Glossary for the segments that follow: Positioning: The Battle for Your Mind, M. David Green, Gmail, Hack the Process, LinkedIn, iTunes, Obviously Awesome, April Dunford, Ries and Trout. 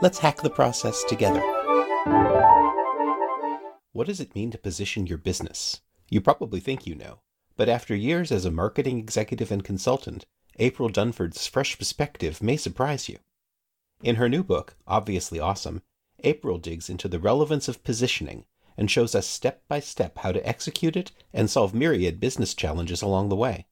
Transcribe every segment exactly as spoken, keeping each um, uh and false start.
let's hack the process together. What does it mean to position your business? You probably think you know, but after years as a marketing executive and consultant, April Dunford's fresh perspective may surprise you. In her new book, Obviously Awesome, April digs into the relevance of positioning and shows us step by step how to execute it and solve myriad business challenges along the way.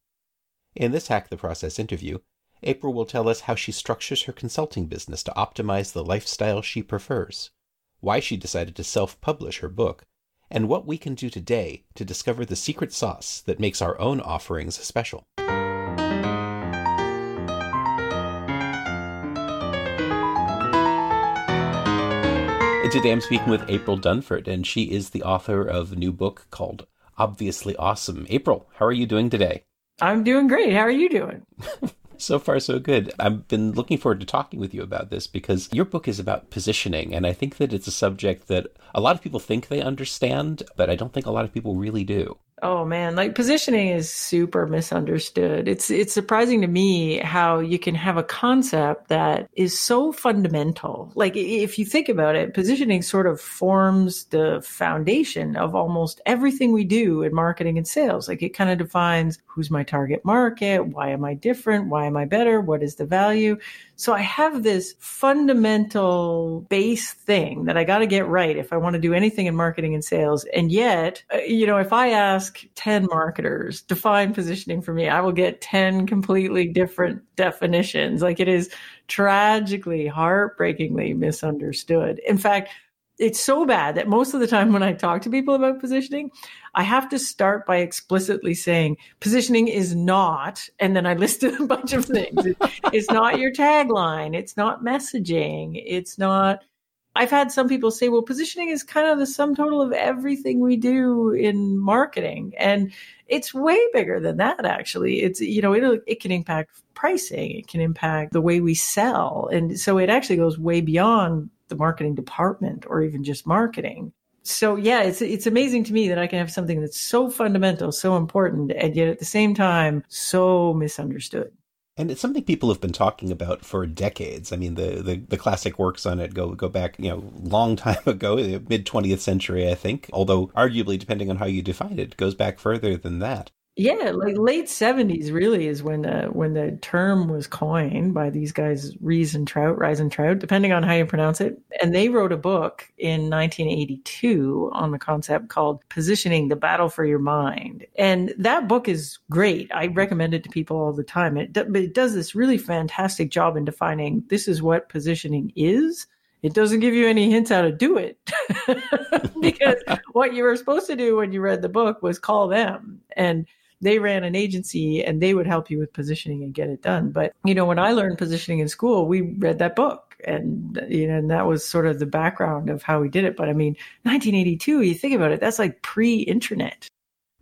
In this Hack the Process interview, April will tell us how she structures her consulting business to optimize the lifestyle she prefers, why she decided to self-publish her book, and what we can do today to discover the secret sauce that makes our own offerings special. Today I'm speaking with April Dunford, and she is the author of a new book called Obviously Awesome. April, how are you doing today? I'm doing great. How are you doing? So far, so good. I've been looking forward to talking with you about this because your book is about positioning, and I think that it's a subject that a lot of people think they understand, but I don't think a lot of people really do. Oh man, like positioning is super misunderstood. It's it's surprising to me how you can have a concept that is so fundamental. Like if you think about it, positioning sort of forms the foundation of almost everything we do in marketing and sales. Like it kind of defines who's my target market, why am I different, why am I better, what is the value? So I have this fundamental base thing that I got to get right if I want to do anything in marketing and sales. And yet, you know, if I ask ten marketers, define positioning for me, I will get ten completely different definitions. Like it is tragically, heartbreakingly misunderstood. In fact, it's so bad that most of the time when I talk to people about positioning, I have to start by explicitly saying positioning is not, and then I listed a bunch of things. It's not your tagline. It's not messaging. It's not I've had some people say, well, positioning is kind of the sum total of everything we do in marketing. And it's way bigger than that, actually. It's, you know, it, it can impact pricing. It can impact the way we sell. And so it actually goes way beyond the marketing department or even just marketing. So yeah, it's it's amazing to me that I can have something that's so fundamental, so important, and yet at the same time, so misunderstood. And it's something people have been talking about for decades. I mean, the, the, the classic works on it go go back, you know, long time ago, mid-twentieth century, I think. Although, arguably, depending on how you define it, it goes back further than that. Yeah, like late seventies really is when the when the term was coined by these guys, Ries and Trout, Ries and Trout, depending on how you pronounce it. And they wrote a book in nineteen eighty-two on the concept called Positioning: The Battle for Your Mind. And that book is great. I recommend it to people all the time. It, it does this really fantastic job in defining this is what positioning is. It doesn't give you any hints how to do it because what you were supposed to do when you read the book was call them. And they ran an agency and they would help you with positioning and get it done. But, you know, when I learned positioning in school, we read that book and, you know, and that was sort of the background of how we did it. But I mean, nineteen eighty-two, you think about it, that's like pre-internet.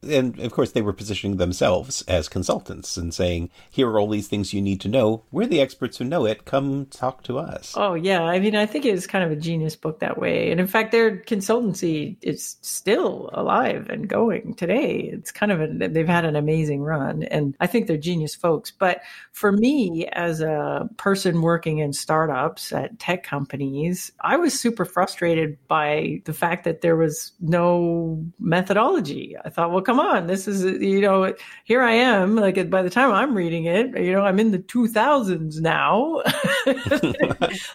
And of course, they were positioning themselves as consultants and saying, here are all these things you need to know. We're the experts who know it. Come talk to us. Oh, yeah. I mean, I think it was kind of a genius book that way. And in fact, their consultancy is still alive and going today. It's kind of a, they've had an amazing run. And I think they're genius folks. But for me, as a person working in startups at tech companies, I was super frustrated by the fact that there was no methodology. I thought, well, come on, this is, you know, here I am, like by the time I'm reading it, you know, I'm in the two thousands now.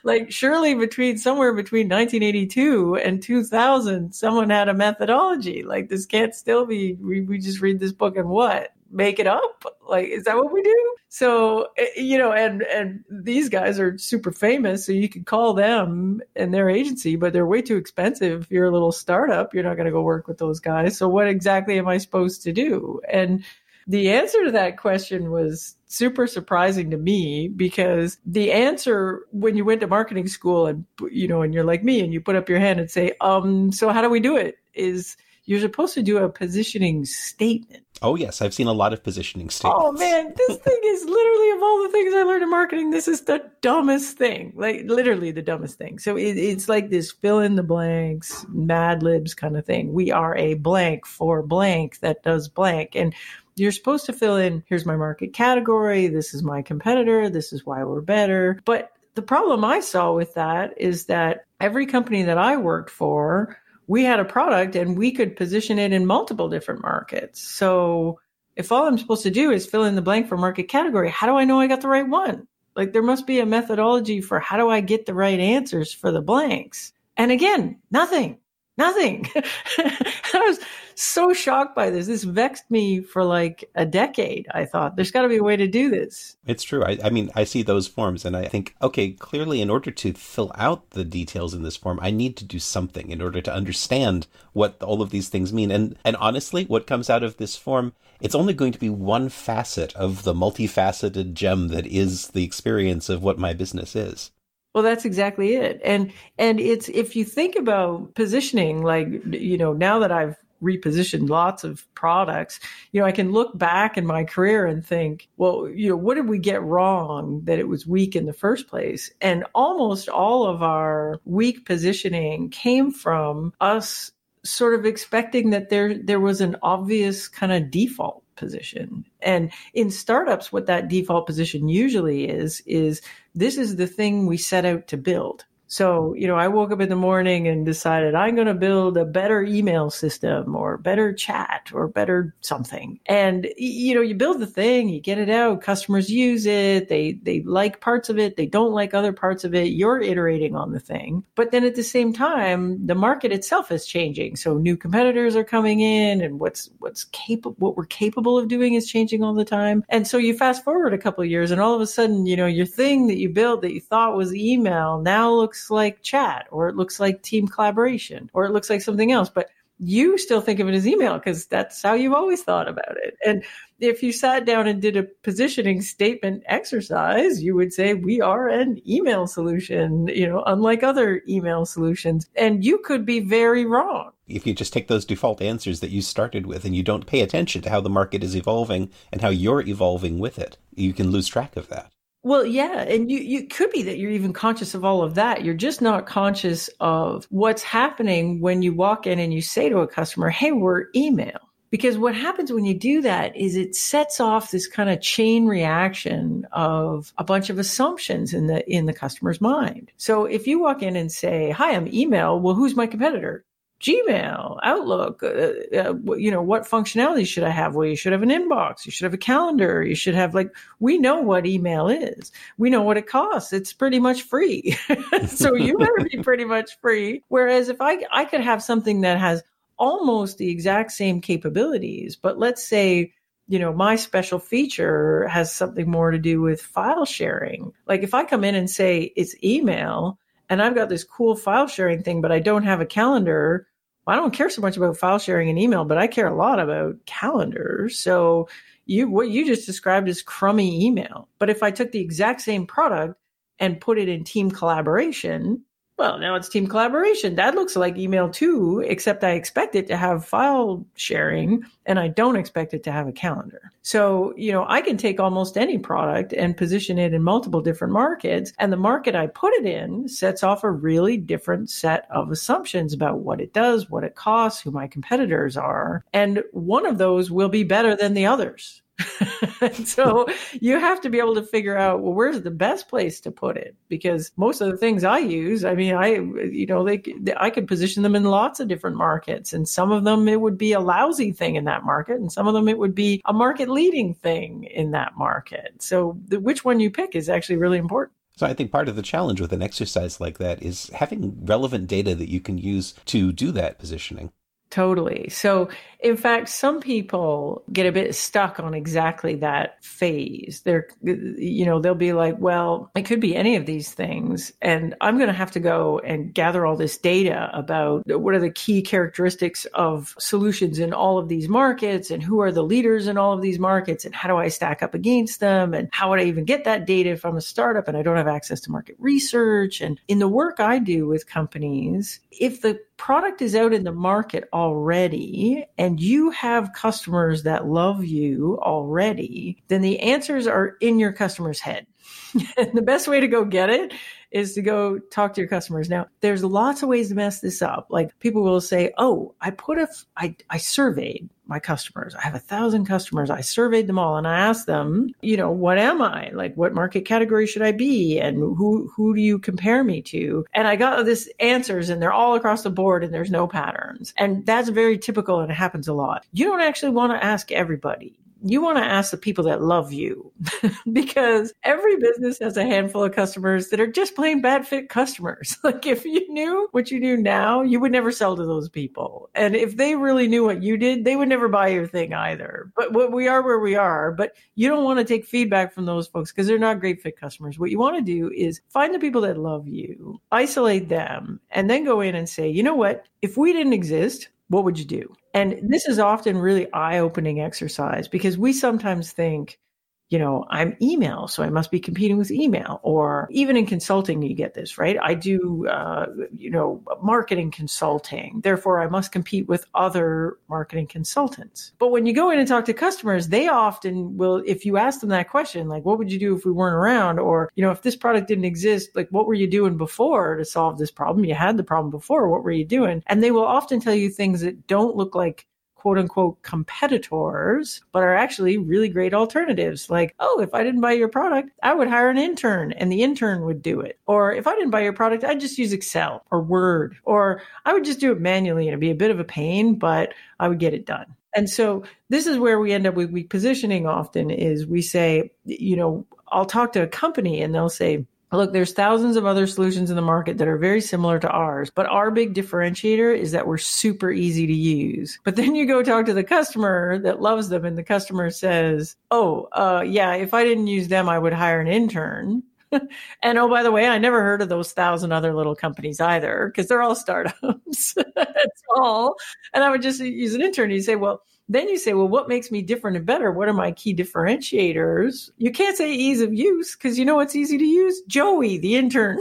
Like surely between somewhere between nineteen eighty-two and two thousand, someone had a methodology. Like this can't still be, we, we just read this book and what? Make it up? Like, is that what we do? So, you know, and, and these guys are super famous, so you could call them and their agency, but they're way too expensive. If you're a little startup, you're not going to go work with those guys. So what exactly am I supposed to do? And The answer to that question was super surprising to me, because the answer when you went to marketing school and, you know, and you're like me and you put up your hand and say, um, so how do we do it, is you're supposed to do a positioning statement. Oh, yes. I've seen a lot of positioning statements. Oh, man. This thing is literally, of all the things I learned in marketing, this is the dumbest thing. Like, literally the dumbest thing. So it, it's like this fill in the blanks, Mad Libs kind of thing. We are a blank for blank that does blank. And you're supposed to fill in, here's my market category. This is my competitor. This is why we're better. But the problem I saw with that is that every company that I worked for, we had a product and we could position it in multiple different markets. So if all I'm supposed to do is fill in the blank for market category, how do I know I got the right one? Like, there must be a methodology for how do I get the right answers for the blanks? And again, nothing, nothing. I was so shocked by this. This vexed me for like a decade. I thought there's got to be a way to do this. It's true. I, I mean, I see those forms and I think, okay, clearly in order to fill out the details in this form, I need to do something in order to understand what all of these things mean. And and honestly, what comes out of this form, it's only going to be one facet of the multifaceted gem that is the experience of what my business is. Well, that's exactly it. And and it's, if you think about positioning, like, you know, now that I've repositioned lots of products, you know, I can look back in my career and think, well, you know, what did we get wrong that it was weak in the first place? And almost all of our weak positioning came from us sort of expecting that there there was an obvious kind of default position. And in startups, what that default position usually is, is this is the thing we set out to build. So, you know, I woke up in the morning and decided I'm going to build a better email system or better chat or better something. And, you know, you build the thing, you get it out, customers use it, they they like parts of it, they don't like other parts of it, you're iterating on the thing. But then at the same time, the market itself is changing. So new competitors are coming in and what's what's capable, what we're capable of doing is changing all the time. And so you fast forward a couple of years and all of a sudden, you know, your thing that you built that you thought was email now looks like chat, or it looks like team collaboration, or it looks like something else, but you still think of it as email because that's how you've always thought about it. And if you sat down and did a positioning statement exercise, you would say, we are an email solution, you know, unlike other email solutions. And you could be very wrong. If you just take those default answers that you started with and you don't pay attention to how the market is evolving and how you're evolving with it, you can lose track of that. Well, yeah. And you, you could be that you're even conscious of all of that. You're just not conscious of what's happening when you walk in and you say to a customer, hey, we're email. Because what happens when you do that is it sets off this kind of chain reaction of a bunch of assumptions in the, in the customer's mind. So if you walk in and say, hi, I'm email. Well, who's my competitor? Gmail, Outlook, uh, uh, you know, what functionality should I have? Well, you should have an inbox. You should have a calendar. You should have, like, we know what email is. We know what it costs. It's pretty much free. So you better be pretty much free. Whereas if I, I could have something that has almost the exact same capabilities, but let's say, you know, my special feature has something more to do with file sharing. Like, if I come in and say it's email and I've got this cool file sharing thing, but I don't have a calendar, I don't care so much about file sharing and email, but I care a lot about calendars. So you, what you just described is crummy email. But if I took the exact same product and put it in team collaboration, well, now it's team collaboration. That looks like email too, except I expect it to have file sharing and I don't expect it to have a calendar. So, you know, I can take almost any product and position it in multiple different markets. And the market I put it in sets off a really different set of assumptions about what it does, what it costs, who my competitors are. And one of those will be better than the others. So you have to be able to figure out, well, where's the best place to put it? Because most of the things I use, I mean, I, you know, they, I could position them in lots of different markets, and some of them it would be a lousy thing in that market, and some of them it would be a market leading thing in that market. So the, which one you pick is actually really important. So I think part of the challenge with an exercise like that is having relevant data that you can use to do that positioning. Totally. So in fact, some people get a bit stuck on exactly that phase. They're, you know, they'll be like, well, it could be any of these things. And I'm going to have to go and gather all this data about what are the key characteristics of solutions in all of these markets and who are the leaders in all of these markets and how do I stack up against them? And how would I even get that data if I'm a startup and I don't have access to market research? And in the work I do with companies, if the product is out in the market already and you have customers that love you already, then the answers are in your customer's head. And the best way to go get it is to go talk to your customers. Now, there's lots of ways to mess this up. Like people will say, oh, I put a, f- I, I surveyed my customers. I have a thousand customers. I surveyed them all. And I asked them, you know, what am I? Like, what market category should I be? And who, who do you compare me to? And I got this answers and they're all across the board and there's no patterns. And that's very typical and it happens a lot. You don't actually want to ask everybody. You want to ask the people that love you because every business has a handful of customers that are just plain bad fit customers. Like if you knew what you do now, you would never sell to those people. And if they really knew what you did, they would never buy your thing either. But what we are where we are, but you don't want to take feedback from those folks because they're not great fit customers. What you want to do is find the people that love you, isolate them, and then go in and say, you know what, if we didn't exist, what would you do? And this is often really eye-opening exercise because we sometimes think, you know, I'm email, so I must be competing with email. Or even in consulting, you get this, right? I do, uh, you know, marketing consulting. Therefore, I must compete with other marketing consultants. But when you go in and talk to customers, they often will, if you ask them that question, like, what would you do if we weren't around? Or, you know, if this product didn't exist, like, what were you doing before to solve this problem? You had the problem before. What were you doing? And they will often tell you things that don't look like quote unquote competitors, but are actually really great alternatives. Like, oh, if I didn't buy your product, I would hire an intern and the intern would do it. Or if I didn't buy your product, I'd just use Excel or Word, or I would just do it manually and it'd be a bit of a pain, but I would get it done. And so this is where we end up with weak positioning often is we say, you know, I'll talk to a company and they'll say, look, there's thousands of other solutions in the market that are very similar to ours, but our big differentiator is that we're super easy to use. But then you go talk to the customer that loves them and the customer says, oh, uh, yeah, if I didn't use them, I would hire an intern. And oh, by the way, I never heard of those thousand other little companies either because they're all startups. That's all. And I would just use an intern. And you say, well, then you say, well, what makes me different and better? What are my key differentiators? You can't say ease of use because you know what's easy to use? Joey, the intern.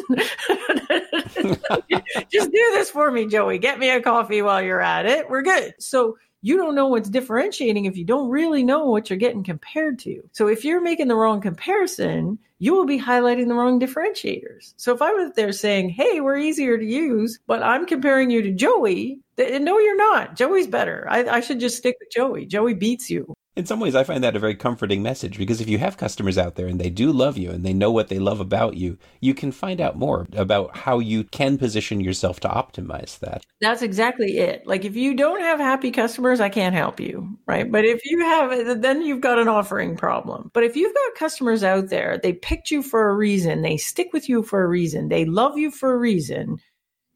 Just do this for me, Joey. Get me a coffee while you're at it. We're good. So you don't know what's differentiating if you don't really know what you're getting compared to. So if you're making the wrong comparison, you will be highlighting the wrong differentiators. So if I was there saying, hey, we're easier to use, but I'm comparing you to Joey, th- no, you're not. Joey's better. I, I should just stick with Joey. Joey beats you. In some ways, I find that a very comforting message because if you have customers out there and they do love you and they know what they love about you, you can find out more about how you can position yourself to optimize that. That's exactly it. Like if you don't have happy customers, I can't help you, right? But if you have, then you've got an offering problem. But if you've got customers out there, they picked you for a reason, they stick with you for a reason, they love you for a reason,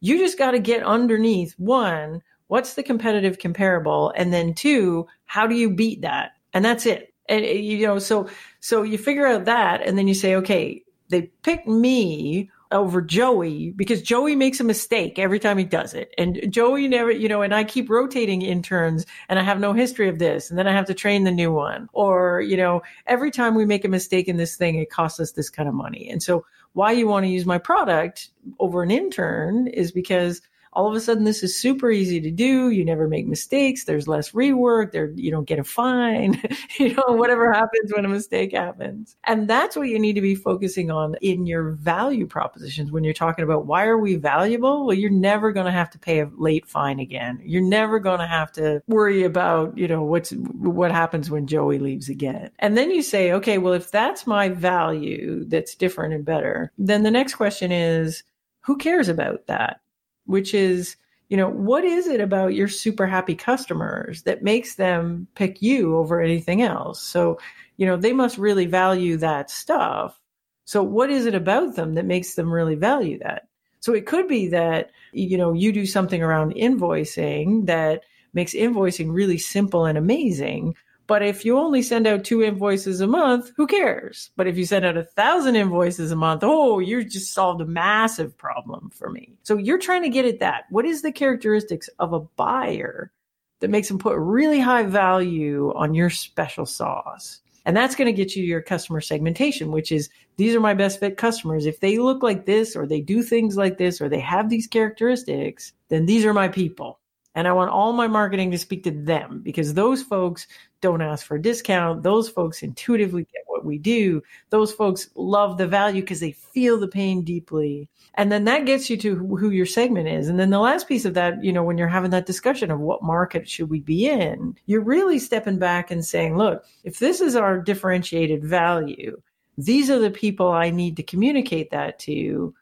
you just got to get underneath one, what's the competitive comparable? And then two, how do you beat that? And that's it. And, you know, so, so you figure out that, and then you say, okay, they picked me over Joey because Joey makes a mistake every time he does it. And Joey never, you know, and I keep rotating interns and I have no history of this. And then I have to train the new one. Or, you know, every time we make a mistake in this thing, it costs us this kind of money. And so why you want to use my product over an intern is because all of a sudden, this is super easy to do. You never make mistakes. There's less rework. There, you don't get a fine. You know, whatever happens when a mistake happens. And that's what you need to be focusing on in your value propositions when you're talking about why are we valuable? Well, you're never going to have to pay a late fine again. You're never going to have to worry about, you know, what's what happens when Joey leaves again. And then you say, okay, well, if that's my value that's different and better, then the next question is, who cares about that? Which is, you know, what is it about your super happy customers that makes them pick you over anything else? So, you know, they must really value that stuff. So what is it about them that makes them really value that? So it could be that, you know, you do something around invoicing that makes invoicing really simple and amazing. But if you only send out two invoices a month, who cares? But if you send out a thousand invoices a month, oh, you just solved a massive problem for me. So you're trying to get at that. What is the characteristics of a buyer that makes them put really high value on your special sauce? And that's going to get you your customer segmentation, which is these are my best fit customers. If they look like this, or they do things like this, or they have these characteristics, then these are my people. And I want all my marketing to speak to them, because those folks don't ask for a discount. Those folks intuitively get what we do. Those folks love the value because they feel the pain deeply. And then that gets you to who your segment is. And then the last piece of that, you know, when you're having that discussion of what market should we be in, you're really stepping back and saying, look, if this is our differentiated value, these are the people I need to communicate that to.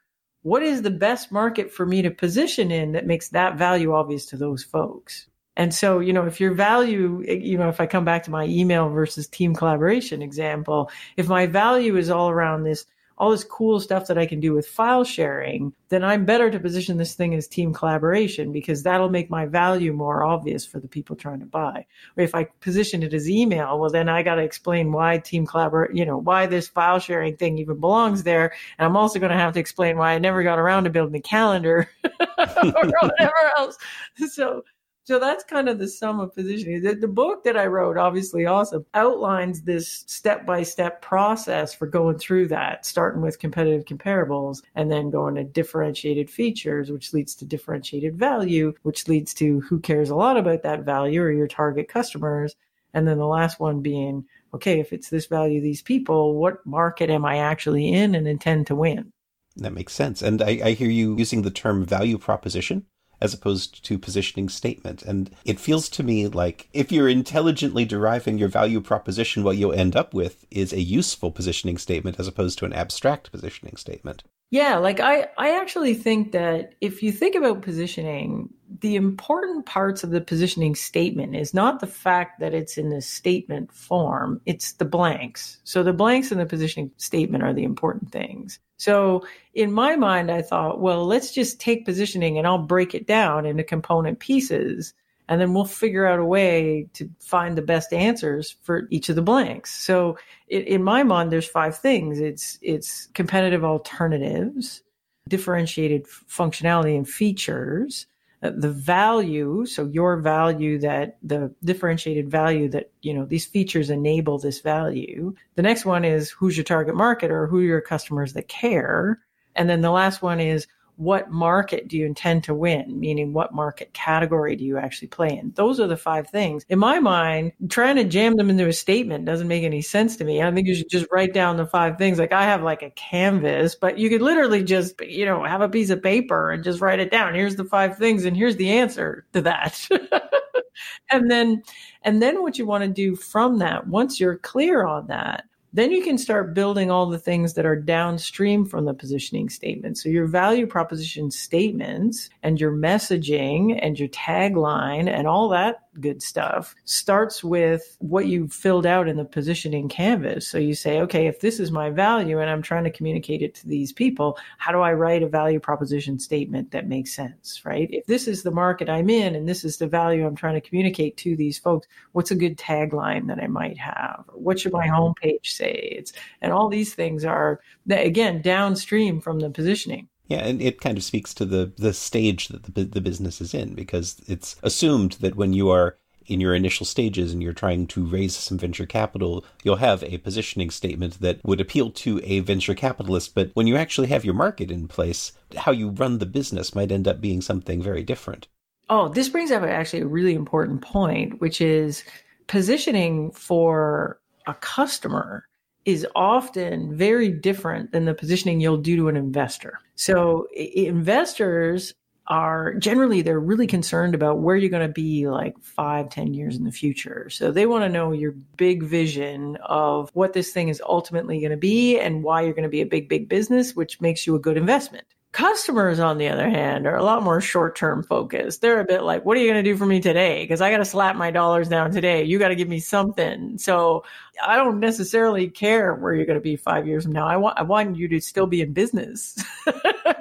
What is the best market for me to position in that makes that value obvious to those folks? And so, you know, if your value, you know, if I come back to my email versus team collaboration example, if my value is all around this, all this cool stuff that I can do with file sharing, then I'm better to position this thing as team collaboration, because that'll make my value more obvious for the people trying to buy. Or if I position it as email, well, then I got to explain why team collaborate, you know, why this file sharing thing even belongs there. And I'm also going to have to explain why I never got around to building a calendar or whatever else. So, so that's kind of the sum of positioning. The, the book that I wrote, Obviously Awesome, outlines this step-by-step process for going through that, starting with competitive comparables and then going to differentiated features, which leads to differentiated value, which leads to who cares a lot about that value, or your target customers. And then the last one being, okay, if it's this value, these people, what market am I actually in and intend to win? That makes sense. And I, I hear you using the term value proposition as opposed to positioning statement. And it feels to me like if you're intelligently deriving your value proposition, what you'll end up with is a useful positioning statement as opposed to an abstract positioning statement. Yeah, like I, I actually think that if you think about positioning, the important parts of the positioning statement is not the fact that it's in the statement form, it's the blanks. So the blanks in the positioning statement are the important things. So in my mind, I thought, well, let's just take positioning and I'll break it down into component pieces, and then we'll figure out a way to find the best answers for each of the blanks. So it, in my mind, there's five things. It's it's competitive alternatives, differentiated functionality and features, the value, so your value that the differentiated value that, you know, these features enable this value. The next one is who's your target market, or who are your customers that care. And then the last one is what market do you intend to win? Meaning what market category do you actually play in? Those are the five things. In my mind, trying to jam them into a statement doesn't make any sense to me. I think you should just write down the five things. Like I have like a canvas, but you could literally just, you know, have a piece of paper and just write it down. Here's the five things and here's the answer to that. And then, and then what you want to do from that, once you're clear on that, then you can start building all the things that are downstream from the positioning statement. So your value proposition statements and your messaging and your tagline and all that good stuff starts with what you filled out in the positioning canvas. So you say, okay, if this is my value and I'm trying to communicate it to these people, how do I write a value proposition statement that makes sense, right? If this is the market I'm in and this is the value I'm trying to communicate to these folks, what's a good tagline that I might have? What should my homepage say? It's, and all these things are, again, downstream from the positioning. Yeah, and it kind of speaks to the the stage that the the business is in, because it's assumed that when you are in your initial stages and you're trying to raise some venture capital, you'll have a positioning statement that would appeal to a venture capitalist. But when you actually have your market in place, how you run the business might end up being something very different. Oh, this brings up actually a really important point, which is positioning for a customer is often very different than the positioning you'll do to an investor. So investors are generally, they're really concerned about where you're going to be like five, ten years in the future. So they want to know your big vision of what this thing is ultimately going to be and why you're going to be a big, big business, which makes you a good investment. Customers, on the other hand, are a lot more short-term focused. They're a bit like, what are you going to do for me today? Because I got to slap my dollars down today. You got to give me something. So I don't necessarily care where you're going to be five years from now. I want I want you to still be in business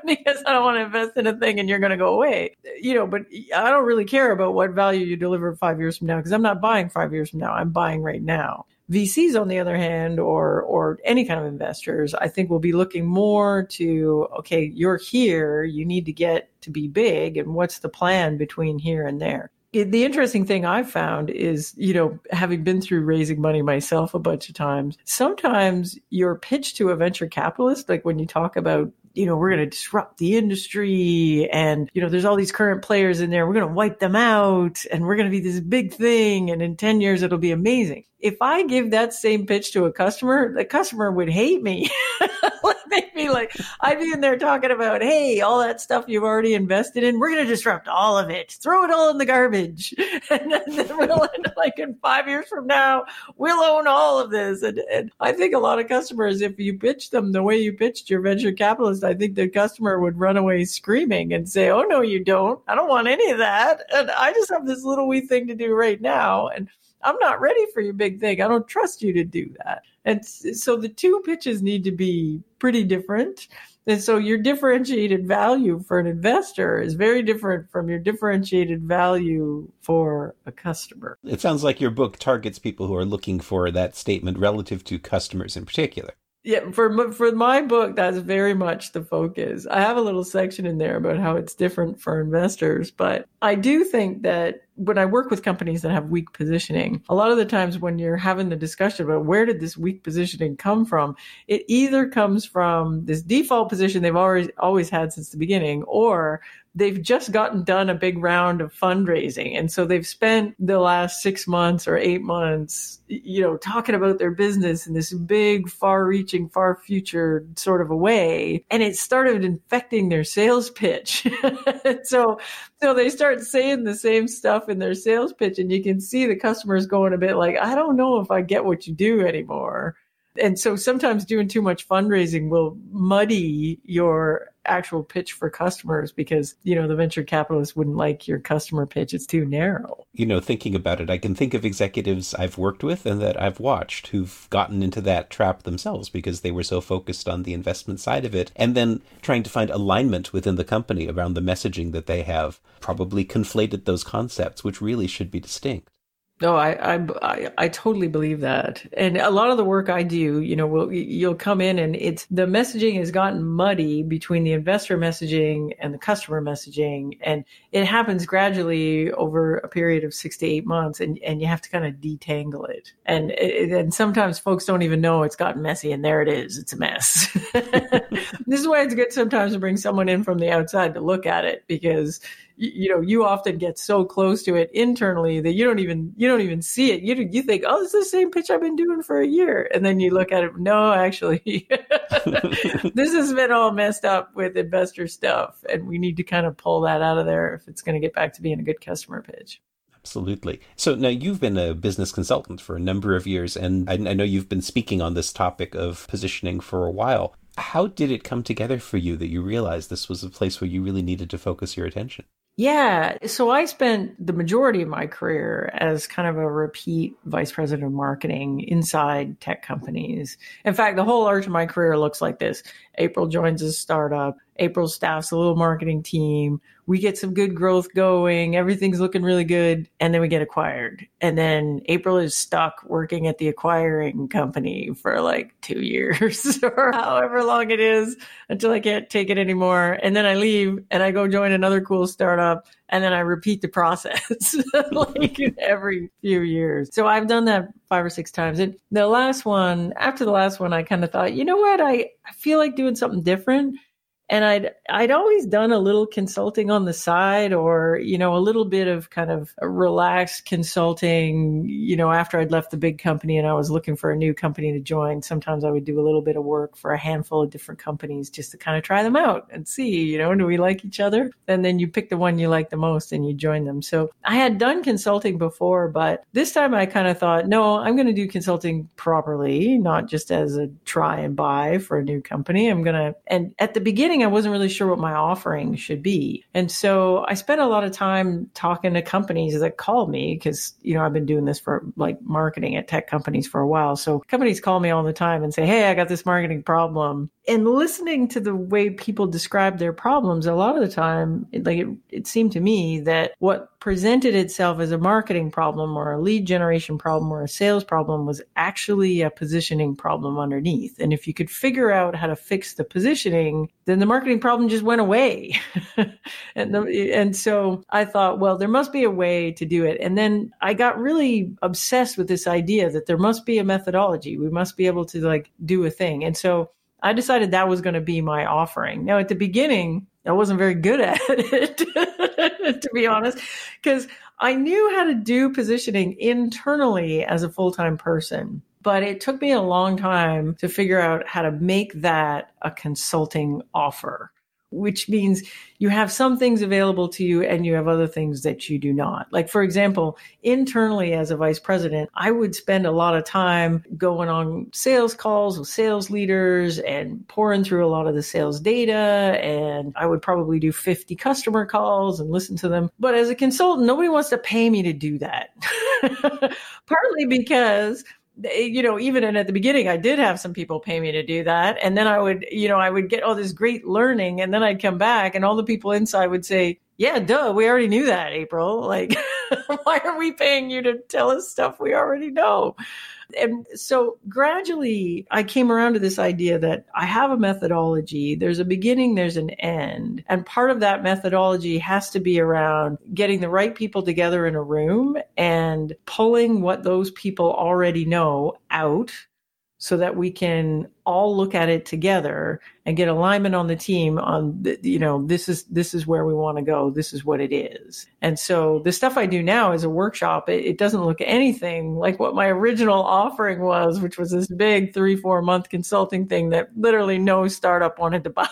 because I don't want to invest in a thing and you're going to go away. You know, but I don't really care about what value you deliver five years from now because I'm not buying five years from now. I'm buying right now. V Cs, on the other hand, or or any kind of investors, I think will be looking more to, okay, you're here, you need to get to be big, and what's the plan between here and there? It, the interesting thing I've found is, you know, having been through raising money myself a bunch of times, sometimes your pitch to a venture capitalist, like when you talk about, you know, we're going to disrupt the industry and, you know, there's all these current players in there. We're going to wipe them out and we're going to be this big thing. And in ten years, it'll be amazing. If I give that same pitch to a customer, the customer would hate me. They'd be like, I'd be in there talking about, hey, all that stuff you've already invested in, we're going to disrupt all of it. Throw it all in the garbage. And then, then we'll end up like in five years from now, we'll own all of this. And, and I think a lot of customers, if you pitch them the way you pitched your venture capitalist, I think the customer would run away screaming and say, oh, no, you don't. I don't want any of that. And I just have this little wee thing to do right now. And I'm not ready for your big thing. I don't trust you to do that. And so the two pitches need to be pretty different. And so your differentiated value for an investor is very different from your differentiated value for a customer. It sounds like your book targets people who are looking for that statement relative to customers in particular. Yeah, for for my book, that's very much the focus. I have a little section in there about how it's different for investors, but I do think that when I work with companies that have weak positioning, a lot of the times when you're having the discussion about where did this weak positioning come from, it either comes from this default position they've always always had since the beginning, or they've just gotten done a big round of fundraising. And so they've spent the last six months or eight months, you know, talking about their business in this big, far-reaching, far-future sort of a way. And it started infecting their sales pitch. so, so they start saying the same stuff in their sales pitch. And you can see the customers going a bit like, I don't know if I get what you do anymore. And so sometimes doing too much fundraising will muddy your actual pitch for customers because, you know, the venture capitalists wouldn't like your customer pitch. It's too narrow. You know, thinking about it, I can think of executives I've worked with and that I've watched who've gotten into that trap themselves because they were so focused on the investment side of it and then trying to find alignment within the company around the messaging that they have probably conflated those concepts, which really should be distinct. No, I, I, I totally believe that. And a lot of the work I do, you know, we'll, you'll come in and it's the messaging has gotten muddy between the investor messaging and the customer messaging. And it happens gradually over a period of six to eight months. And, and you have to kind of detangle it. And, it, and sometimes folks don't even know it's gotten messy. And there it is. It's a mess. This is why it's good sometimes to bring someone in from the outside to look at it because you know, you often get so close to it internally that you don't even you don't even see it. You you think, oh, it's the same pitch I've been doing for a year, and then you look at it. No, actually, this has been all messed up with investor stuff, and we need to kind of pull that out of there if it's going to get back to being a good customer pitch. Absolutely. So now you've been a business consultant for a number of years, and I, I know you've been speaking on this topic of positioning for a while. How did it come together for you that you realized this was a place where you really needed to focus your attention? Yeah. So I spent the majority of my career as kind of a repeat vice president of marketing inside tech companies. In fact, the whole arc of my career looks like this. April joins a startup. April staffs a little marketing team. We get some good growth going. Everything's looking really good. And then we get acquired. And then April is stuck working at the acquiring company for like two years or however long it is until I can't take it anymore. And then I leave and I go join another cool startup. And then I repeat the process like every few years. So I've done that five or six times. And the last one, after the last one, I kind of thought, you know what? I, I feel like doing something different. And I'd I'd always done a little consulting on the side or, you know, a little bit of kind of relaxed consulting, you know, after I'd left the big company and I was looking for a new company to join. Sometimes I would do a little bit of work for a handful of different companies just to kind of try them out and see, you know, do we like each other? And then you pick the one you like the most and you join them. So I had done consulting before, but this time I kind of thought, no, I'm going to do consulting properly, not just as a try and buy for a new company. I'm going to, and at the beginning, I wasn't really sure what my offering should be. And so I spent a lot of time talking to companies that called me because, you know, I've been doing this for like marketing at tech companies for a while. So companies call me all the time and say, hey, I got this marketing problem. And listening to the way people describe their problems, a lot of the time, it, like it, it seemed to me that what presented itself as a marketing problem or a lead generation problem or a sales problem was actually a positioning problem underneath. And if you could figure out how to fix the positioning, then the marketing problem just went away. and, the, and so I thought, well, there must be a way to do it. And then I got really obsessed with this idea that there must be a methodology. We must be able to like do a thing. And so I decided that was going to be my offering. Now, at the beginning, I wasn't very good at it, to be honest, because I knew how to do positioning internally as a full-time person. But it took me a long time to figure out how to make that a consulting offer, which means you have some things available to you and you have other things that you do not. Like, for example, internally as a vice president, I would spend a lot of time going on sales calls with sales leaders and pouring through a lot of the sales data. And I would probably do fifty customer calls and listen to them. But as a consultant, nobody wants to pay me to do that. Partly because, you know, even and at the beginning, I did have some people pay me to do that. And then I would, you know, I would get all this great learning and then I'd come back and all the people inside would say, yeah, duh, we already knew that, April. Like, why are we paying you to tell us stuff we already know? And so gradually I came around to this idea that I have a methodology. There's a beginning, there's an end. And part of that methodology has to be around getting the right people together in a room and pulling what those people already know out so that we can all look at it together and get alignment on the team on, you know, this is, this is where we want to go. This is what it is. And so the stuff I do now as a workshop, it, it doesn't look anything like what my original offering was, which was this big three, four month consulting thing that literally no startup wanted to buy.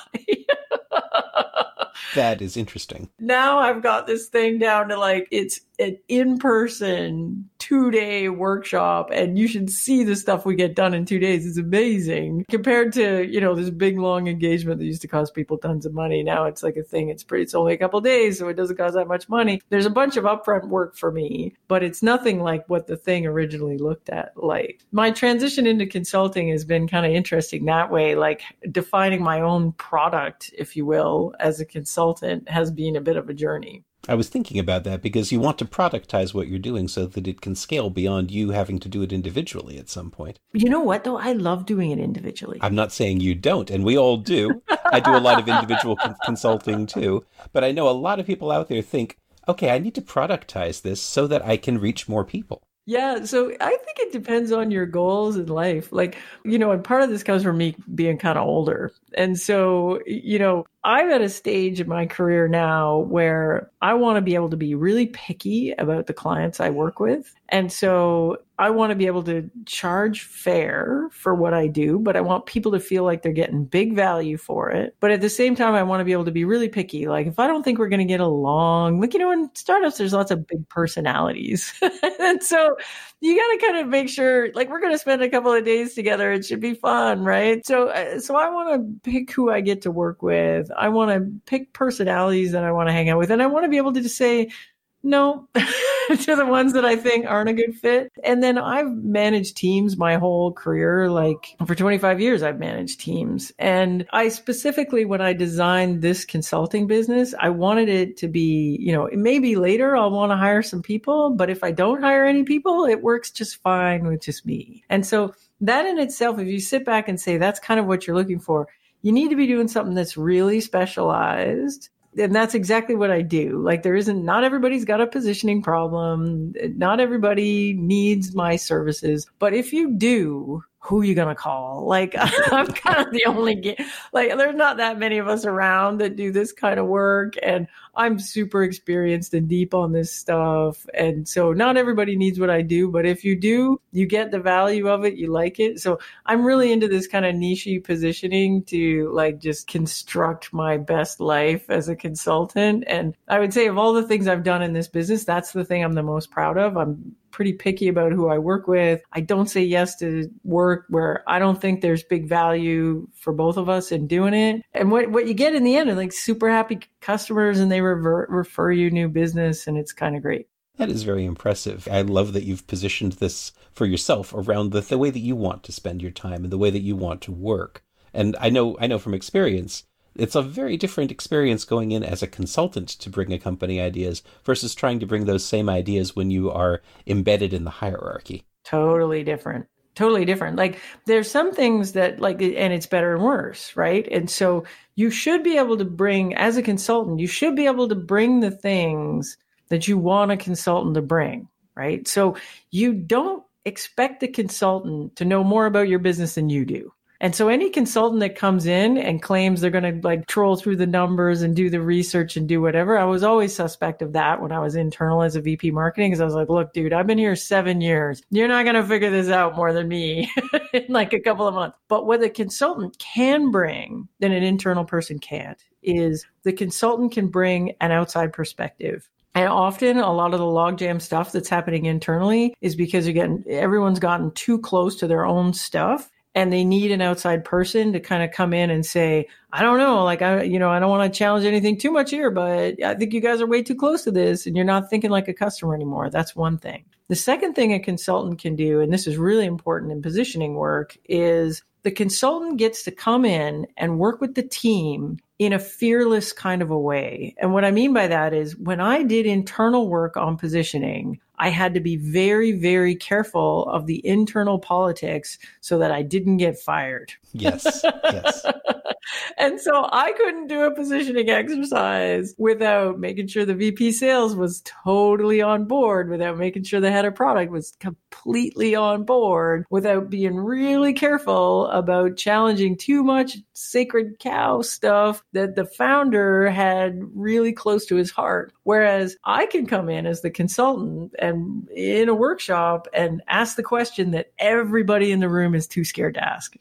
That is interesting. Now I've got this thing down to like, it's an in-person two day workshop and you should see the stuff we get done in two days. It's amazing compared to, you know, this big long engagement that used to cost people tons of money. Now it's like a thing. It's pretty, it's only a couple of days, so it doesn't cost that much money. There's a bunch of upfront work for me, but it's nothing like what the thing originally looked at. Like my transition into consulting has been kind of interesting that way, like defining my own product, if you will, as a consultant has been a bit of a journey. I was thinking about that because you want to productize what you're doing so that it can scale beyond you having to do it individually at some point. You know what, though? I love doing it individually. I'm not saying you don't, and we all do. I do a lot of individual con- consulting too. But I know a lot of people out there think, okay, I need to productize this so that I can reach more people. Yeah. So I think it depends on your goals in life. Like, you know, and part of this comes from me being kind of older. And so, you know, I'm at a stage in my career now where I want to be able to be really picky about the clients I work with. And so I want to be able to charge fair for what I do, but I want people to feel like they're getting big value for it. But at the same time, I want to be able to be really picky. Like if I don't think we're going to get along, like, you know, in startups, there's lots of big personalities. And so you got to kind of make sure, like, we're going to spend a couple of days together. It should be fun, right? So, so I want to pick who I get to work with. I want to pick personalities that I want to hang out with. And I want to be able to just say no to the ones that I think aren't a good fit. And then I've managed teams my whole career. Like for twenty-five years, I've managed teams. And I specifically, when I designed this consulting business, I wanted it to be, you know, maybe later I'll want to hire some people, but if I don't hire any people, it works just fine with just me. And so that in itself, if you sit back and say, that's kind of what you're looking for, you need to be doing something that's really specialized. And that's exactly what I do. Like there isn't, not everybody's got a positioning problem. Not everybody needs my services. But if you do, who are you going to call? Like I'm kind of the only, like there's not that many of us around that do this kind of work. And I'm super experienced and deep on this stuff. And so not everybody needs what I do. But if you do, you get the value of it. You like it. So I'm really into this kind of niche-y positioning to like just construct my best life as a consultant. And I would say of all the things I've done in this business, that's the thing I'm the most proud of. I'm pretty picky about who I work with. I don't say yes to work where I don't think there's big value for both of us in doing it. And what, what you get in the end are like super happy customers, and they revert, refer you new business, and it's kind of great. That is very impressive. I love that you've positioned this for yourself around the, the way that you want to spend your time and the way that you want to work. And I know, I know from experience, it's a very different experience going in as a consultant to bring a company ideas versus trying to bring those same ideas when you are embedded in the hierarchy. Totally different. Totally different. Like there's some things that like, and it's better and worse, right? And so you should be able to bring, as a consultant, you should be able to bring the things that you want a consultant to bring, right? So you don't expect the consultant to know more about your business than you do. And so any consultant that comes in and claims they're going to like troll through the numbers and do the research and do whatever, I was always suspect of that when I was internal as a V P marketing, because I was like, look, dude, I've been here seven years. You're not going to figure this out more than me in like a couple of months. But what a consultant can bring that an internal person can't is the consultant can bring an outside perspective. And often a lot of the logjam stuff that's happening internally is because you're getting, everyone's gotten too close to their own stuff. And they need an outside person to kind of come in and say, I don't know, like, I, you know, I don't want to challenge anything too much here, but I think you guys are way too close to this and you're not thinking like a customer anymore. That's one thing. The second thing a consultant can do, and this is really important in positioning work, is the consultant gets to come in and work with the team in a fearless kind of a way. And what I mean by that is when I did internal work on positioning, I had to be very, very careful of the internal politics so that I didn't get fired. Yes, yes. And so I couldn't do a positioning exercise without making sure the V P sales was totally on board, without making sure the head of product was completely on board, without being really careful about challenging too much sacred cow stuff that the founder had really close to his heart. Whereas I can come in as the consultant and in a workshop and ask the question that everybody in the room is too scared to ask.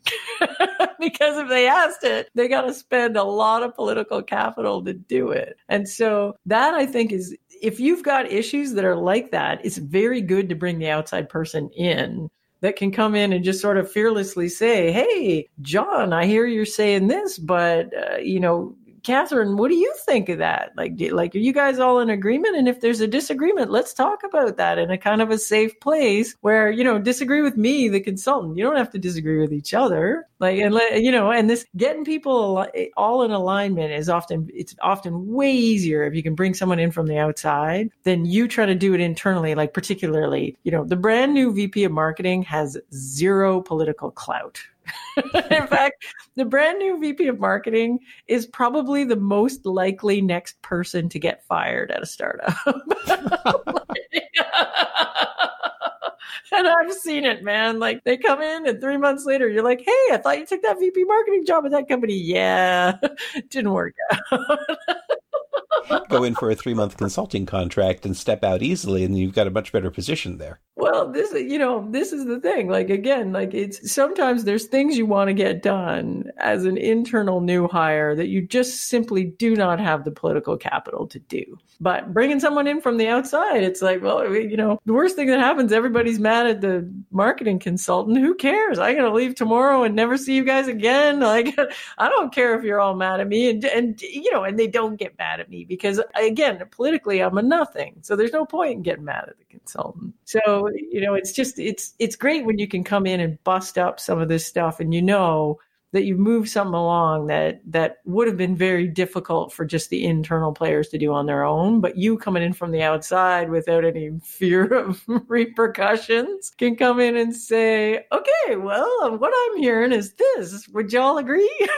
Because if they asked it, they got to spend a lot of political capital to do it. And so that, I think, is, if you've got issues that are like that, it's very good to bring the outside person in that can come in and just sort of fearlessly say, hey, John, I hear you're saying this, but, uh, you know, Catherine, what do you think of that? Like, do, like, are you guys all in agreement? And if there's a disagreement, let's talk about that in a kind of a safe place where, you know, disagree with me, the consultant. You don't have to disagree with each other. Like, and let, you know, and this getting people all in alignment is often, it's often way easier if you can bring someone in from the outside than you try to do it internally. Like particularly, you know, the brand new V P of marketing has zero political clout. In fact, the brand new V P of marketing is probably the most likely next person to get fired at a startup. And I've seen it, man. Like they come in and three months later, you're like, hey, I thought you took that V P marketing job at that company. Yeah, it didn't work out. Go in for a three-month consulting contract and step out easily, and you've got a much better position there. Well, this is, you know, this is the thing. Like, again, like it's sometimes there's things you want to get done as an internal new hire that you just simply do not have the political capital to do. But bringing someone in from the outside, it's like, well, you know, the worst thing that happens, everybody's mad at the marketing consultant. Who cares? I'm going to leave tomorrow and never see you guys again. Like, I don't care if you're all mad at me. And, and you know, and they don't get mad at me because, again, politically, I'm a nothing. So there's no point in getting mad at the consultant. So, you know, it's just it's it's great when you can come in and bust up some of this stuff and you know that you've moved something along that that would have been very difficult for just the internal players to do on their own. But you coming in from the outside without any fear of repercussions can come in and say, okay, well, what I'm hearing is this. Would y'all agree?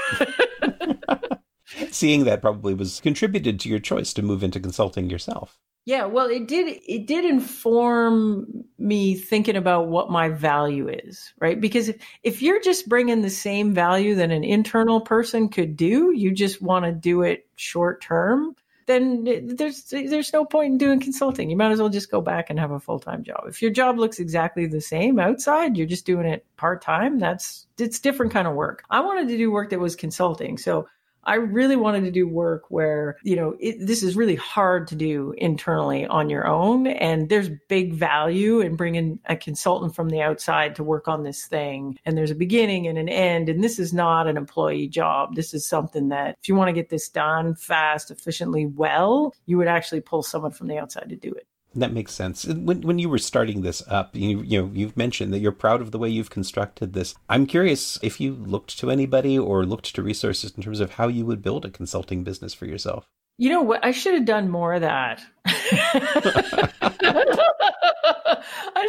Seeing that probably was contributed to your choice to move into consulting yourself. Yeah, well, it did it did inform me thinking about what my value is, right? Because if, if you're just bringing the same value that an internal person could do, you just want to do it short term, then there's there's no point in doing consulting. You might as well just go back and have a full-time job. If your job looks exactly the same outside, you're just doing it part-time, that's it's different kind of work. I wanted to do work that was consulting. So I really wanted to do work where, you know, it, this is really hard to do internally on your own. And there's big value in bringing a consultant from the outside to work on this thing. And there's a beginning and an end. And this is not an employee job. This is something that if you want to get this done fast, efficiently, well, you would actually pull someone from the outside to do it. That makes sense. When when you were starting this up, you you know, you've mentioned that you're proud of the way you've constructed this. I'm curious if you looked to anybody or looked to resources in terms of how you would build a consulting business for yourself. You know what? I should have done more of that. I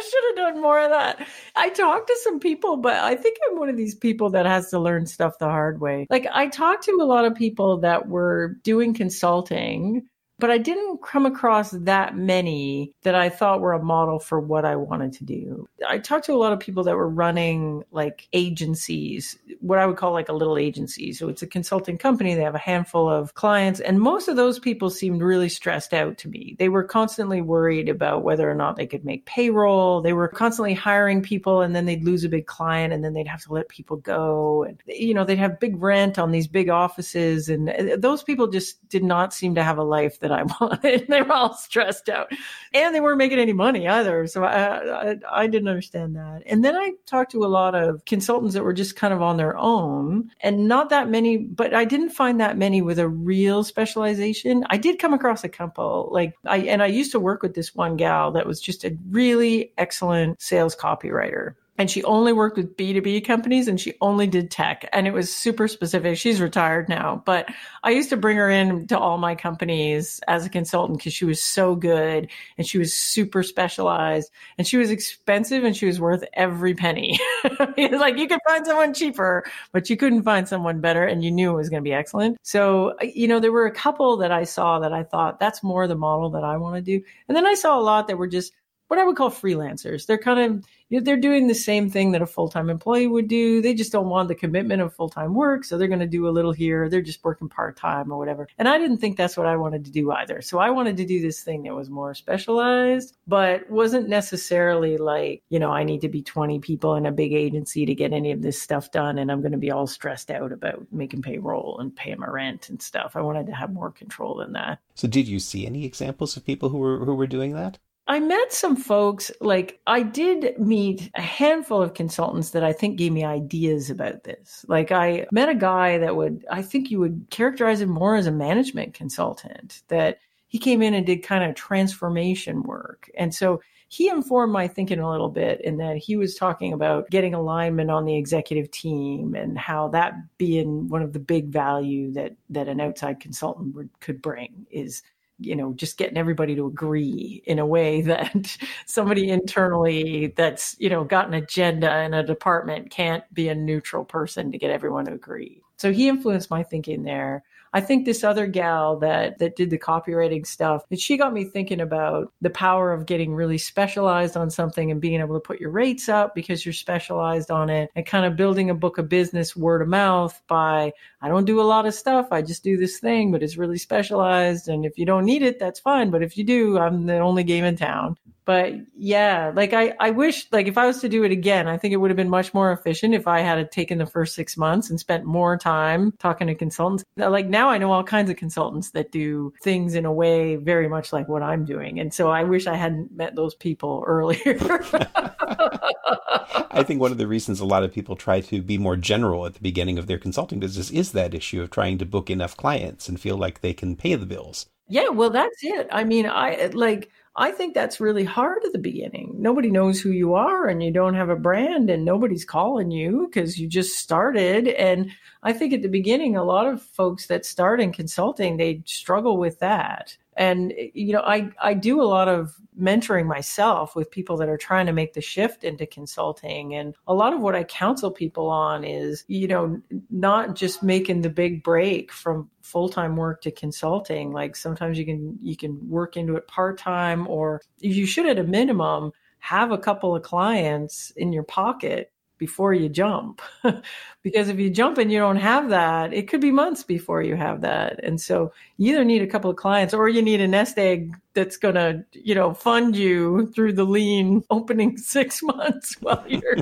should have done more of that. I talked to some people, but I think I'm one of these people that has to learn stuff the hard way. Like I talked to a lot of people that were doing consulting, but I didn't come across that many that I thought were a model for what I wanted to do. I talked to a lot of people that were running like agencies, what I would call like a little agency. So it's a consulting company. They have a handful of clients. And most of those people seemed really stressed out to me. They were constantly worried about whether or not they could make payroll. They were constantly hiring people and then they'd lose a big client and then they'd have to let people go. And, you know, they'd have big rent on these big offices. And those people just did not seem to have a life that I wanted. They were all stressed out and they weren't making any money either. So I, I, I didn't understand that. And then I talked to a lot of consultants that were just kind of on their own and not that many, but I didn't find that many with a real specialization. I did come across a couple like I, and I used to work with this one gal that was just a really excellent sales copywriter. And she only worked with B two B companies and she only did tech. And it was super specific. She's retired now, but I used to bring her in to all my companies as a consultant because she was so good and she was super specialized and she was expensive and she was worth every penny. It's like you could find someone cheaper, but you couldn't find someone better and you knew it was going to be excellent. So, you know, there were a couple that I saw that I thought that's more the model that I want to do. And then I saw a lot that were just what I would call freelancers. They're kind of, you know, they're doing the same thing that a full-time employee would do. They just don't want the commitment of full-time work. So they're going to do a little here. They're just working part-time or whatever. And I didn't think that's what I wanted to do either. So I wanted to do this thing that was more specialized, but wasn't necessarily like, you know, I need to be twenty people in a big agency to get any of this stuff done. And I'm going to be all stressed out about making payroll and paying my rent and stuff. I wanted to have more control than that. So did you see any examples of people who were who were doing that? I met some folks, like I did meet a handful of consultants that I think gave me ideas about this. Like I met a guy that would, I think you would characterize him more as a management consultant, that he came in and did kind of transformation work. And so he informed my thinking a little bit in that he was talking about getting alignment on the executive team and how that being one of the big value that that an outside consultant would, could bring is, you know, just getting everybody to agree in a way that somebody internally that's, you know, got an agenda in a department can't be a neutral person to get everyone to agree. So he influenced my thinking there. I think this other gal that that did the copywriting stuff, and she got me thinking about the power of getting really specialized on something and being able to put your rates up because you're specialized on it and kind of building a book of business word of mouth by, I don't do a lot of stuff. I just do this thing, but it's really specialized. And if you don't need it, that's fine. But if you do, I'm the only game in town. But yeah, like I, I wish, like if I was to do it again, I think it would have been much more efficient if I had taken the first six months and spent more time talking to consultants. Like now I know all kinds of consultants that do things in a way very much like what I'm doing. And so I wish I hadn't met those people earlier. I think one of the reasons a lot of people try to be more general at the beginning of their consulting business is that issue of trying to book enough clients and feel like they can pay the bills. Yeah, well, that's it. I mean, I like... I think that's really hard at the beginning. Nobody knows who you are and you don't have a brand and nobody's calling you because you just started. And I think at the beginning, a lot of folks that start in consulting, they struggle with that. And, you know, I, I do a lot of mentoring myself with people that are trying to make the shift into consulting. And a lot of what I counsel people on is, you know, not just making the big break from full-time work to consulting. Like sometimes you can, you can work into it part-time, or you should at a minimum have a couple of clients in your pocket before you jump, because if you jump and you don't have that, it could be months before you have that. And so you either need a couple of clients or you need a nest egg that's going to, you know, fund you through the lean opening six months while you're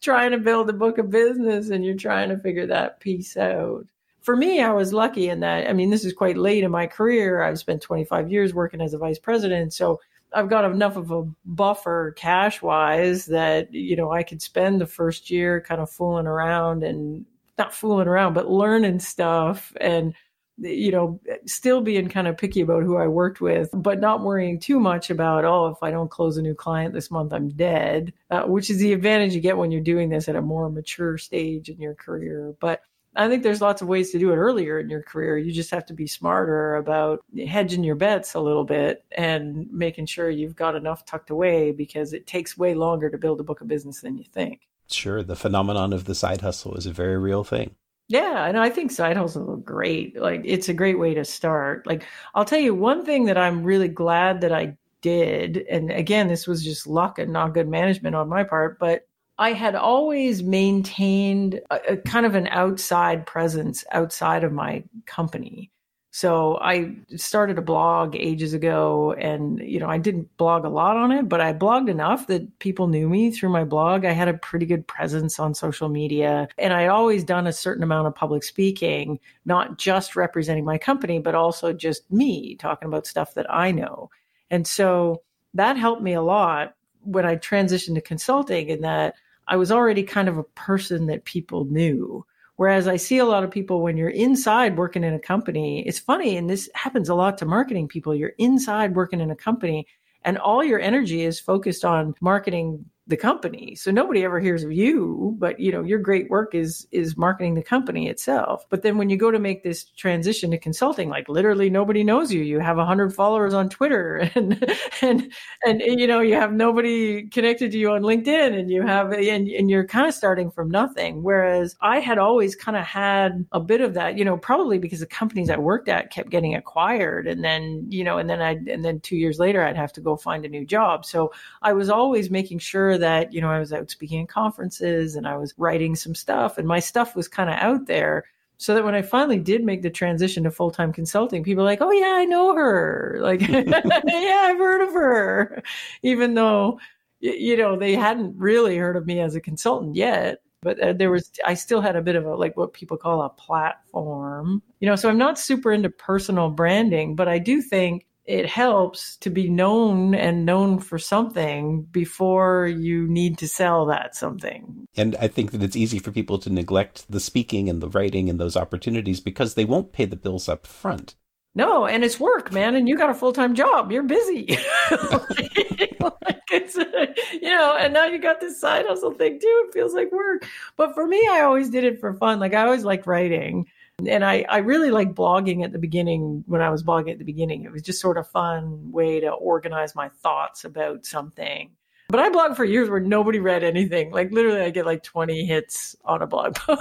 trying to build a book of business and you're trying to figure that piece out. for me, I was lucky in that. I mean, this is quite late in my career. I've spent twenty-five years working as a vice president. So I've got enough of a buffer cash wise that, you know, I could spend the first year kind of fooling around and not fooling around, but learning stuff and, you know, still being kind of picky about who I worked with, but not worrying too much about, oh, if I don't close a new client this month, I'm dead, uh, which is the advantage you get when you're doing this at a more mature stage in your career. But I think there's lots of ways to do it earlier in your career. You just have to be smarter about hedging your bets a little bit and making sure you've got enough tucked away, because it takes way longer to build a book of business than you think. Sure. The phenomenon of the side hustle is a very real thing. Yeah. And I think side hustles are great. Like, it's a great way to start. Like, I'll tell you one thing that I'm really glad that I did. And again, this was just luck and not good management on my part, but I had always maintained a, a kind of an outside presence outside of my company. So I started a blog ages ago, and, you know, I didn't blog a lot on it, but I blogged enough that people knew me through my blog. I had a pretty good presence on social media, and I'd always done a certain amount of public speaking, not just representing my company, but also just me talking about stuff that I know. And so that helped me a lot when I transitioned to consulting, in that I was already kind of a person that people knew. Whereas I see a lot of people, when you're inside working in a company, it's funny, and this happens a lot to marketing people. You're inside working in a company and all your energy is focused on marketing the company. So nobody ever hears of you, but, you know, your great work is, is marketing the company itself. But then when you go to make this transition to consulting, like, literally nobody knows you. You have a hundred followers on Twitter, and, and, and, you know, you have nobody connected to you on LinkedIn, and you have, and, and you're kind of starting from nothing. Whereas I had always kind of had a bit of that, you know, probably because the companies I worked at kept getting acquired. And then, you know, and then I, and then two years later, I'd have to go find a new job. So I was always making sure that, you know, I was out speaking at conferences and I was writing some stuff, and my stuff was kind of out there, so that when I finally did make the transition to full-time consulting, people were like, oh yeah, I know her. Like, yeah, I've heard of her. Even though, you know, they hadn't really heard of me as a consultant yet, but there was, I still had a bit of a, like, what people call a platform, you know, so I'm not super into personal branding, but I do think it helps to be known and known for something before you need to sell that something. And I think that it's easy for people to neglect the speaking and the writing and those opportunities because they won't pay the bills up front. No, and it's work, man. And you got a full-time job. You're busy. like, like it's, you know, and now you got this side hustle thing too. It feels like work. But for me, I always did it for fun. Like, I always liked writing. And I, I really liked blogging at the beginning. When I was blogging at the beginning, it was just sort of a fun way to organize my thoughts about something. But I blogged for years where nobody read anything. Like, literally, I get like twenty hits on a blog post.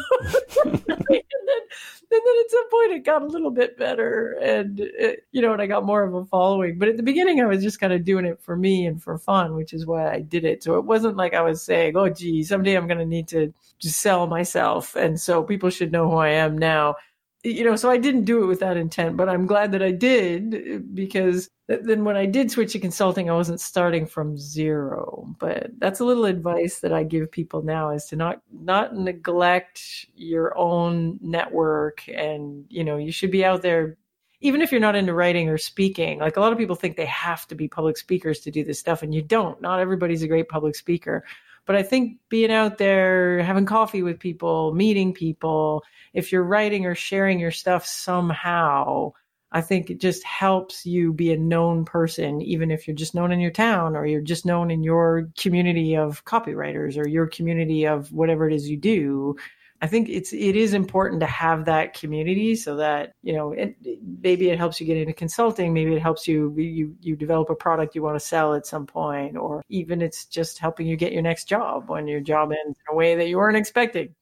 and, then, and then at some point, it got a little bit better. And, it, you know, and I got more of a following. But at the beginning, I was just kind of doing it for me and for fun, which is why I did it. So it wasn't like I was saying, oh, gee, someday I'm going to need to just sell myself, and so people should know who I am now. You know, so I didn't do it with that intent, but I'm glad that I did, because then when I did switch to consulting, I wasn't starting from zero. But that's a little advice that I give people now, is to not not neglect your own network. And, you know, you should be out there, even if you're not into writing or speaking. Like, a lot of people think they have to be public speakers to do this stuff, and you don't. Not everybody's a great public speaker. But I think being out there, having coffee with people, meeting people, if you're writing or sharing your stuff somehow, I think it just helps you be a known person, even if you're just known in your town, or you're just known in your community of copywriters, or your community of whatever it is you do. I think it's it is important to have that community, so that, you know, it, maybe it helps you get into consulting, maybe it helps you you you develop a product you want to sell at some point, or even it's just helping you get your next job when your job ends in a way that you weren't expecting.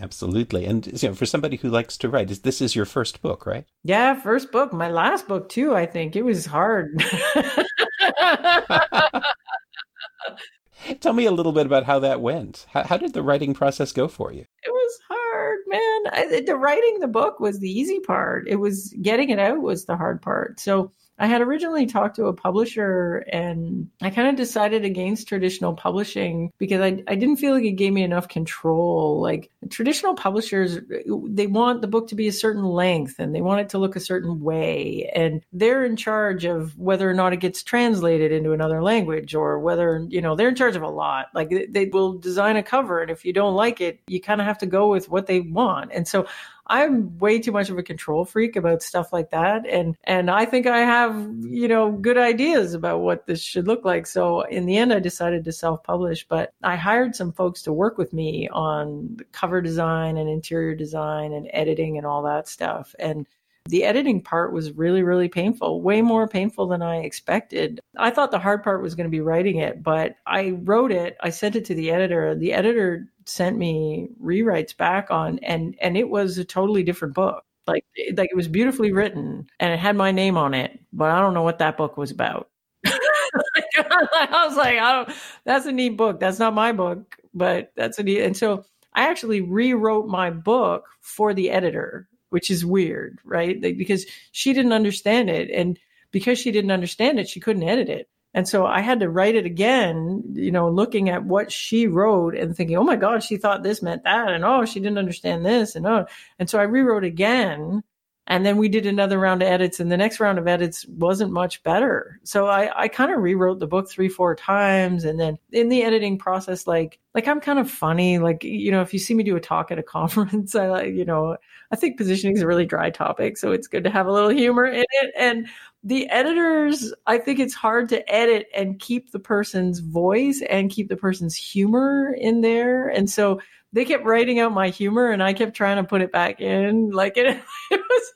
Absolutely. And, you know, for somebody who likes to write, is this is your first book, right? Yeah, first book. My last book too, I think. It was hard. Tell me a little bit about how that went. How, how did the writing process go for you? It was hard, man. I, the writing the book was the easy part. It was getting it out was the hard part. So I had originally talked to a publisher and I kind of decided against traditional publishing because I, I didn't feel like it gave me enough control. Like traditional publishers, they want the book to be a certain length and they want it to look a certain way. And they're in charge of whether or not it gets translated into another language or whether, you know, they're in charge of a lot. Like they, they will design a cover and if you don't like it, you kind of have to go with what they want. And so I'm way too much of a control freak about stuff like that. And and I think I have, you know, good ideas about what this should look like. So in the end, I decided to self-publish, but I hired some folks to work with me on cover design and interior design and editing and all that stuff. And the editing part was really, really painful, way more painful than I expected. I thought the hard part was going to be writing it, but I wrote it. I sent it to the editor. The editor sent me rewrites back on, and, and it was a totally different book. Like, like it was beautifully written and it had my name on it, but I don't know what that book was about. I was like, I don't, that's a neat book. That's not my book, but that's a neat. And so I actually rewrote my book for the editor, which is weird, right? Like, because she didn't understand it. And because she didn't understand it, she couldn't edit it. And so I had to write it again, you know, looking at what she wrote and thinking, oh my God, she thought this meant that. And oh, she didn't understand this. And oh, and so I rewrote again. And then we did another round of edits. And the next round of edits wasn't much better. So I, I kind of rewrote the book three, four times. And then in the editing process, like, like I'm kind of funny. Like, you know, if you see me do a talk at a conference, I like, you know, I think positioning is a really dry topic. So it's good to have a little humor in it. And the editors, I think it's hard to edit and keep the person's voice and keep the person's humor in there. And so they kept writing out my humor and I kept trying to put it back in. Like it, it was,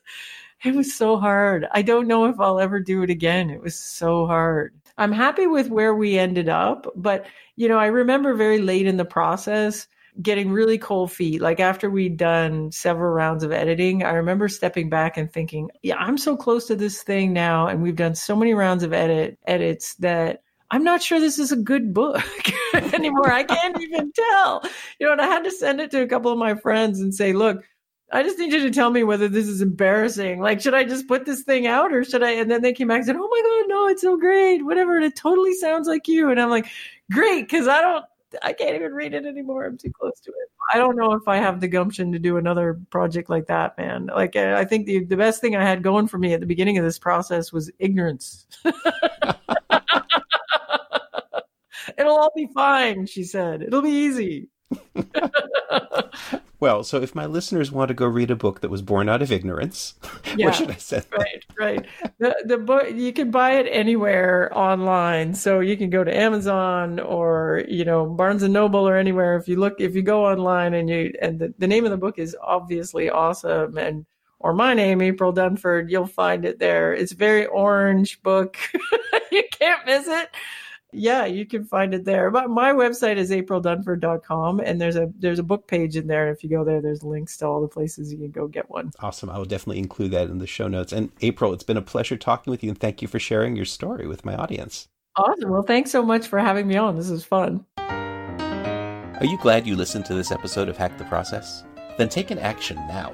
it was so hard. I don't know if I'll ever do it again. It was so hard. I'm happy with where we ended up, but you know, I remember very late in the process getting really cold feet. Like after we'd done several rounds of editing, I remember stepping back and thinking, yeah, I'm so close to this thing now. And we've done so many rounds of edit edits that I'm not sure this is a good book anymore. I can't even tell, you know, and I had to send it to a couple of my friends and say, look, I just need you to tell me whether this is embarrassing. Like, should I just put this thing out or should I? And then they came back and said, oh my God, no, it's so great. Whatever. And it totally sounds like you. And I'm like, great. Cause I don't, I can't even read it anymore. I'm too close to it. I don't know if I have the gumption to do another project like that, man. Like, I think the, the best thing I had going for me at the beginning of this process was ignorance. It'll all be fine, she said. It'll be easy. Well, so if my listeners want to go read a book that was born out of ignorance, yeah, where should I send that? Right, right. The, the book, you can buy it anywhere online. So you can go to Amazon or, you know, Barnes and Noble or anywhere. If you look, if you go online and you, and the, the name of the book is Obviously Awesome. And, or my name, April Dunford, you'll find it there. It's a very orange book. You can't miss it. Yeah, you can find it there. But my website is april dunford dot com, and there's a there's a book page in there. And if you go there, there's links to all the places you can go get one. Awesome. I will definitely include that in the show notes. And April, it's been a pleasure talking with you, and thank you for sharing your story with my audience. Awesome. Well, thanks so much for having me on. This was fun. Are you glad you listened to this episode of Hack the Process? Then take an action now.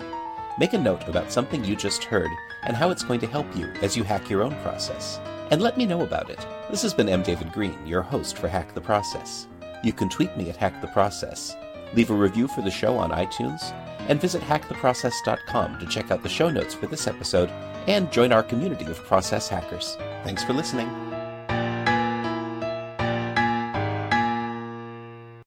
Make a note about something you just heard and how it's going to help you as you hack your own process. And let me know about it. This has been M. David Green, your host for Hack the Process. You can tweet me at Hack the Process, leave a review for the show on iTunes, and visit hack the process dot com to check out the show notes for this episode and join our community of process hackers. Thanks for listening.